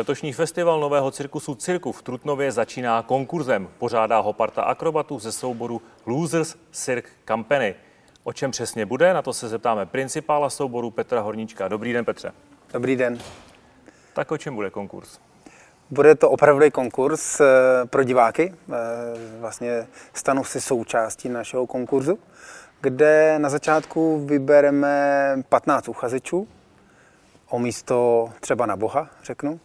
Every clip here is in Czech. Letošní festival nového cirkusu Cirku v Trutnově začíná konkurzem. Pořádá ho parta akrobatů ze souboru Losers Cirque Company. O čem přesně bude, na to se zeptáme principála souboru Petra Horníčka. Dobrý den, Petře. Dobrý den. Tak o čem bude konkurs? Bude to opravdový konkurs pro diváky. Vlastně stanou se součástí našeho konkurzu, kde na začátku vybereme 15 uchazečů o místo třeba na Boha, řeknu.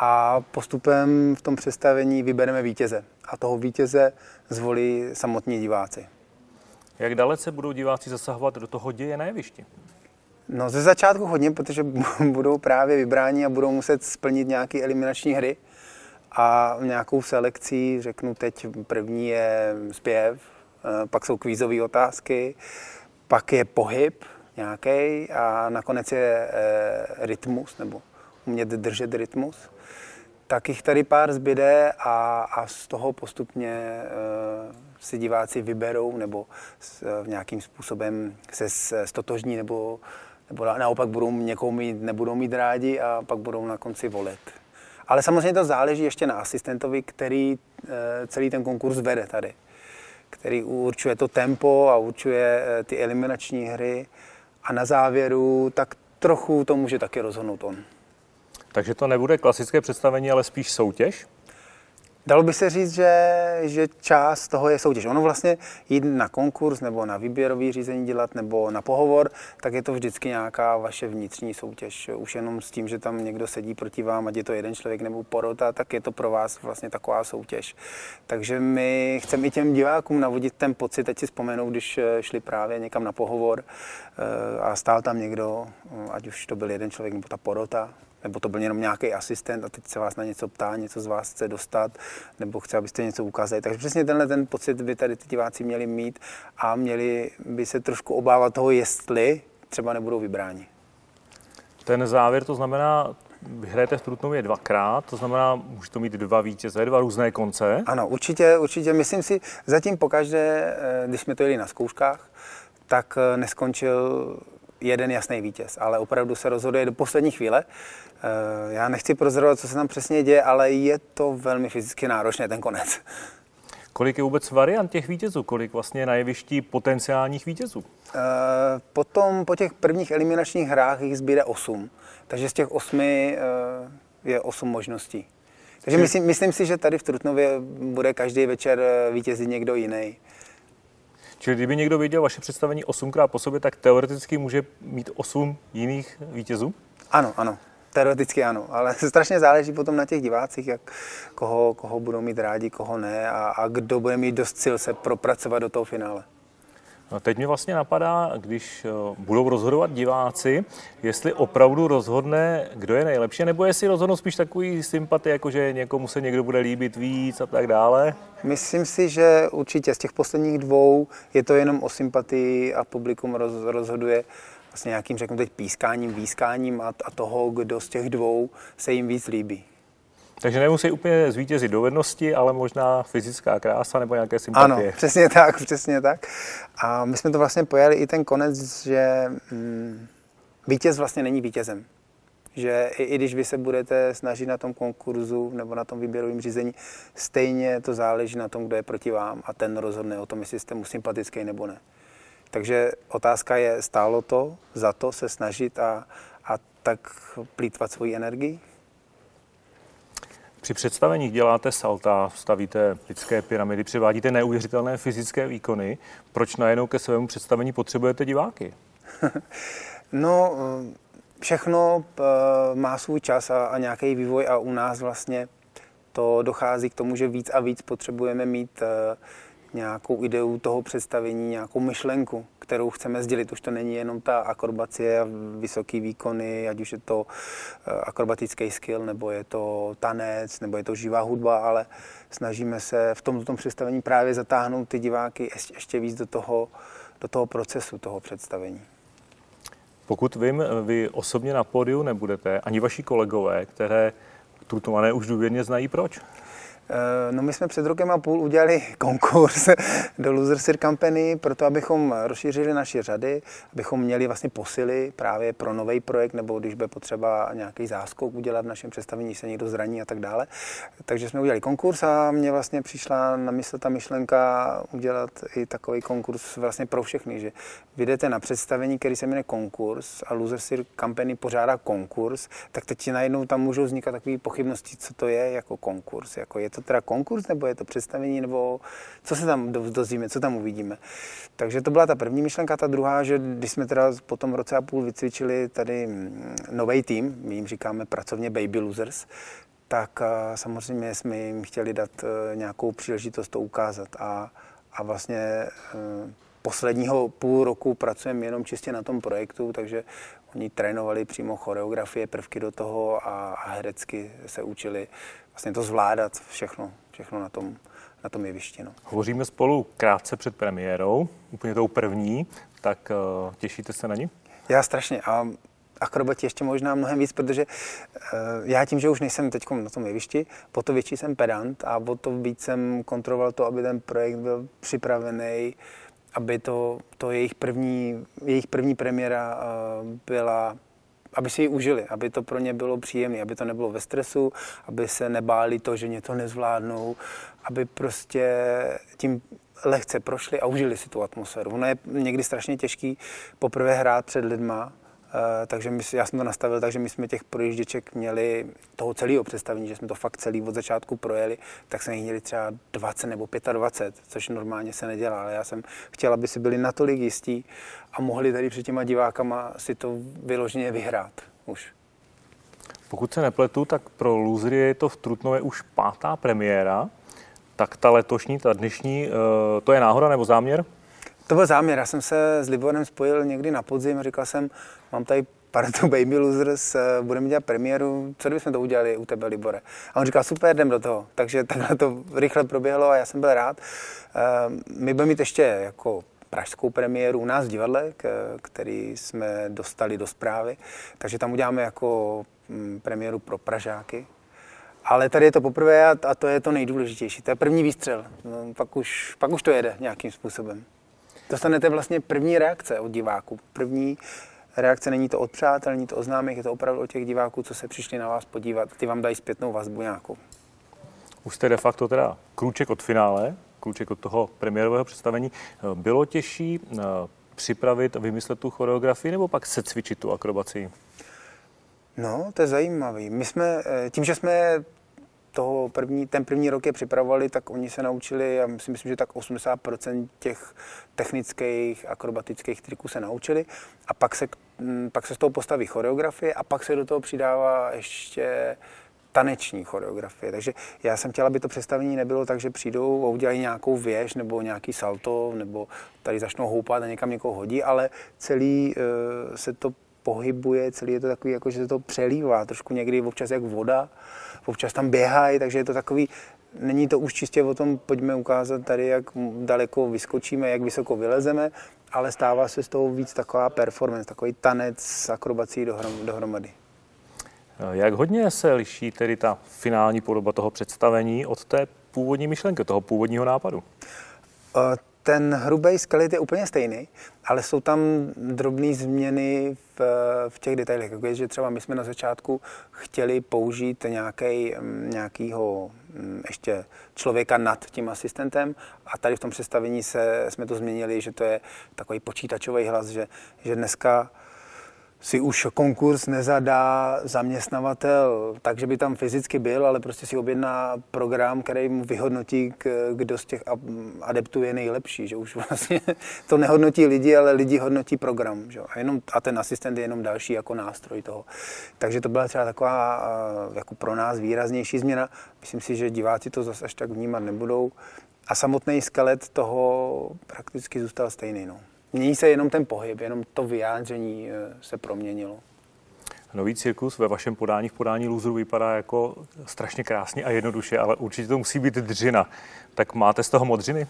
A postupem v tom představení vybereme vítěze. A toho vítěze zvolí samotní diváci. Jak dalece budou diváci zasahovat do toho děje na jevišti? No ze začátku hodně, protože budou právě vybráni a budou muset splnit nějaké eliminační hry a nějakou selekcí, řeknu teď, první je zpěv, pak jsou kvízové otázky, pak je pohyb nějaký a nakonec je rytmus, nebo umět držet rytmus. Tak jich tady pár zbyde a z toho postupně si diváci vyberou nebo nějakým způsobem se stotožní nebo naopak budou někoho mít, nebudou mít rádi a pak budou na konci volit. Ale samozřejmě to záleží ještě na asistentovi, který celý ten konkurs vede tady, který určuje to tempo a určuje ty eliminační hry a na závěru tak trochu to může taky rozhodnout on. Takže to nebude klasické představení, ale spíš soutěž? Dalo by se říct, že část toho je soutěž. Ono vlastně jít na konkurs nebo na výběrový řízení dělat nebo na pohovor, tak je to vždycky nějaká vaše vnitřní soutěž. Už jenom s tím, že tam někdo sedí proti vám, ať je to jeden člověk nebo porota, tak je to pro vás vlastně taková soutěž. Takže my chceme i těm divákům navodit ten pocit, ať si vzpomenou, když šli právě někam na pohovor a stál tam někdo, ať už to byl jeden člověk nebo ta porota, nebo to byl jenom nějaký asistent a teď se vás na něco ptá, něco z vás chce dostat, nebo chce, abyste něco ukázali. Takže přesně tenhle ten pocit by tady ty diváci měli mít a měli by se trošku obávat toho, jestli třeba nebudou vybráni. Ten závěr, to znamená, vyhrajete v Trutnově dvakrát, to znamená, může to mít dva vítěze, dva různé konce. Ano, určitě. Myslím si, zatím pokaždé, když jsme to jeli na zkouškách, tak neskončil jeden jasný vítěz, ale opravdu se rozhoduje do poslední chvíle. Já nechci prozradovat, co se tam přesně děje, ale je to velmi fyzicky náročné, ten konec. Kolik je vůbec variant těch vítězů? Kolik vlastně na jevišti potenciálních vítězů? Potom po těch prvních eliminačních hrách jich zbyde 8, takže z těch 8 je 8 možností. Takže myslím si, že tady v Trutnově bude každý večer vítězit někdo jiný. Čili kdyby někdo viděl vaše představení 8krát po sobě, tak teoreticky může mít 8 jiných vítězů? Ano. Teoreticky ano, ale strašně záleží potom na těch divácích, jak koho budou mít rádi, koho ne a kdo bude mít dost sil se propracovat do toho finále. No teď mě vlastně napadá, když budou rozhodovat diváci, jestli opravdu rozhodne, kdo je nejlepší, nebo jestli rozhodnou spíš takový sympatie, jakože někomu se někdo bude líbit víc a tak dále. Myslím si, že určitě z těch posledních dvou je to jenom o sympatii a publikum rozhoduje vlastně nějakým, řeknu teď, pískáním, výskáním a toho, kdo z těch dvou se jim víc líbí. Takže nemusí úplně zvítězit dovednosti, ale možná fyzická krása nebo nějaké sympatie. Ano, přesně tak. A my jsme to vlastně pojali i ten konec, že vítěz vlastně není vítězem. Že i když vy se budete snažit na tom konkurzu nebo na tom výběrovém řízení, stejně to záleží na tom, kdo je proti vám a ten rozhodne o tom, jestli jste mu sympatický nebo ne. Takže otázka je, stálo to za to se snažit a tak plýtvat svoji energii? Při představeních děláte salta, stavíte lidské pyramidy, přivádíte neuvěřitelné fyzické výkony. Proč najednou ke svému představení potřebujete diváky? No, všechno má svůj čas a nějaký vývoj a u nás vlastně to dochází k tomu, že víc a víc potřebujeme mít nějakou ideu toho představení, nějakou myšlenku, kterou chceme sdělit. Už to není jenom ta akrobacie a vysoký výkony, ať už je to akrobatický skill, nebo je to tanec, nebo je to živá hudba, ale snažíme se v tomto představení právě zatáhnout ty diváky ještě víc do toho procesu toho představení. Pokud vím, vy osobně na pódiu nebudete, ani vaši kolegové, které Trutnované už důvěrně znají, proč? No my jsme před rokem a půl udělali konkurs do Losers Cirque Company proto, abychom rozšířili naše řady, abychom měli vlastně posily právě pro nový projekt, nebo když bude potřeba nějaký záskok udělat v našem představení, se někdo zraní a tak dále. Takže jsme udělali konkurs a mně vlastně přišla na mysl ta myšlenka udělat i takový konkurs vlastně pro všechny, že vyjdete na představení, který se jmenuje konkurs a Losers Cirque Company pořádá konkurs, tak teď najednou tam můžou vznikat takové pochybnosti, co to je jako konkurs, jako je to teda konkurs, nebo je to představení, nebo co se tam dozvíme, co tam uvidíme. Takže to byla ta první myšlenka, ta druhá, že když jsme teda po tom roce a půl vycvičili tady nový tým, my jim říkáme pracovně Baby Losers, tak samozřejmě jsme jim chtěli dát nějakou příležitost to ukázat a vlastně posledního půl roku pracujeme jenom čistě na tom projektu, takže oni trénovali přímo choreografie, prvky do toho a herecky se učili vlastně to zvládat všechno na tom jevišti. No. Hovoříme spolu krátce před premiérou, úplně tou první, tak těšíte se na ní? Já strašně a akrobati ještě možná mnohem víc, protože já tím, že už nejsem teď na tom jevišti, po to větší jsem pedant a po to víc jsem kontroloval to, aby ten projekt byl připravený, aby to jejich první premiéra byla, aby si ji užili, aby to pro ně bylo příjemné, aby to nebylo ve stresu, aby se nebáli to, že něco nezvládnou, aby prostě tím lehce prošli a užili si tu atmosféru. Ono je někdy strašně těžký poprvé hrát před lidma, takže já jsem to nastavil, takže my jsme těch projížděček měli toho celého představení, že jsme to fakt celý od začátku projeli, tak jsme jich měli třeba 20 nebo 25, což normálně se nedělá, ale já jsem chtěl, aby si byli natolik jistí a mohli tady před těma divákama si to vyloženě vyhrát už. Pokud se nepletu, tak pro Losery je to v Trutnově už 5. premiéra, tak ta letošní, ta dnešní, to je náhoda nebo záměr? To byl záměr, já jsem se s Liborem spojil někdy na podzim a říkal jsem, mám tady partu Baby Losers, budeme dělat premiéru, co kdybychom to udělali u tebe, Libore? A on říkal, super, jdem do toho, takže takhle to rychle proběhlo a já jsem byl rád. My budeme mít ještě jako pražskou premiéru u nás v divadle, který jsme dostali do zprávy, takže tam uděláme jako premiéru pro Pražáky. Ale tady je to poprvé a to je to nejdůležitější, to je první výstřel, no, pak už to jede nějakým způsobem. Dostanete vlastně první reakce od diváků. První reakce není to od přátel, není to o známých, je to opravdu od těch diváků, co se přišli na vás podívat. Ty vám dají zpětnou vazbu nějakou. Už jste de facto teda krůček od finále, krůček od toho premiérového představení. Bylo těžší připravit a vymyslet tu choreografii nebo pak secvičit tu akrobaci? No, to je zajímavý. My jsme, tím, že jsme ten první rok je připravovali, tak oni se naučili, já si myslím, že tak 80% těch technických, akrobatických triků se naučili a pak se z toho postaví choreografie a pak se do toho přidává ještě taneční choreografie. Takže já jsem chtěla, aby to představení nebylo tak, že přijdou a udělají nějakou věž nebo nějaký salto nebo tady začnou houpat a někam někoho hodí, ale celý se to pohybuje, celý je to takový, jako že se to přelívá, trošku někdy občas jak voda, občas tam běhají, takže je to takový, není to už čistě o tom, pojďme ukázat tady, jak daleko vyskočíme, jak vysoko vylezeme, ale stává se z toho víc taková performance, takový tanec s akrobací dohromady. Jak hodně se liší tedy ta finální podoba toho představení od té původní myšlenky, toho původního nápadu? Ten hrubý skelet je úplně stejný, ale jsou tam drobné změny v těch detailech. Takže třeba my jsme na začátku chtěli použít nějakého ještě člověka nad tím asistentem a tady v tom představení jsme to změnili, že to je takový počítačový hlas, že dneska si už konkurs nezadá zaměstnavatel, takže by tam fyzicky byl, ale prostě si objedná program, který mu vyhodnotí, kdo z těch adeptů je nejlepší. Že už vlastně to nehodnotí lidi, ale lidi hodnotí program. Že? A ten asistent je jenom další jako nástroj toho. Takže to byla třeba taková jako pro nás výraznější změna. Myslím si, že diváci to zase až tak vnímat nebudou. A samotný skelet toho prakticky zůstal stejný. No. Mění se jenom ten pohyb, jenom to vyjádření se proměnilo. Nový cirkus ve vašem podání v podání Loserů vypadá jako strašně krásně a jednoduše, ale určitě to musí být dřina. Tak máte z toho modřiny?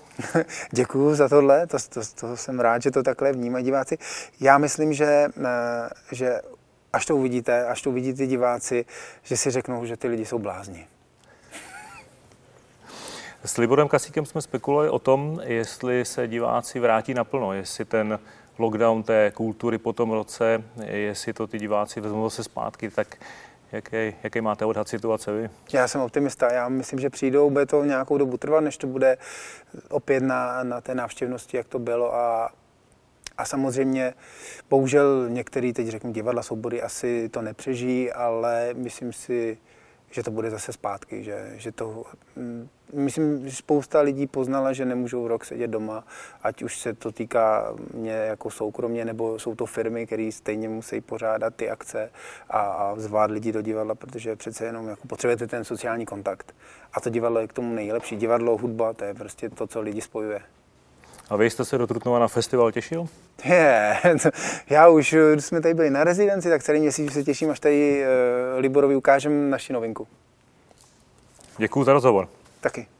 Děkuju za tohle, to jsem rád, že to takhle vnímají diváci. Já myslím, že až to uvidí ty diváci, že si řeknou, že ty lidi jsou blázni. S Liborem Kasíkem jsme spekulovali o tom, jestli se diváci vrátí naplno, jestli ten lockdown té kultury po tom roce, jestli to ty diváci vezmou se zpátky, tak jaký máte odhad situace vy? Já jsem optimista, já myslím, že přijdou, bude to nějakou dobu trvat, než to bude opět na té návštěvnosti, jak to bylo a samozřejmě bohužel některé, teď řeknu divadla, soubory asi to nepřežijí, ale myslím si, že to bude zase zpátky, že to, myslím, že spousta lidí poznala, že nemůžou rok sedět doma, ať už se to týká mě jako soukromě, nebo jsou to firmy, které stejně musí pořádat ty akce a zvát lidi do divadla, protože přece jenom jako potřebujete ten sociální kontakt. A to divadlo je k tomu nejlepší. Divadlo, hudba, to je prostě to, co lidi spojuje. A vy jste se do Trutnova na festival těšil? Já už, když jsme tady byli na rezidenci, tak celý měsíc se těším, až tady Liborovi ukážem naši novinku. Děkuju za rozhovor. Taky.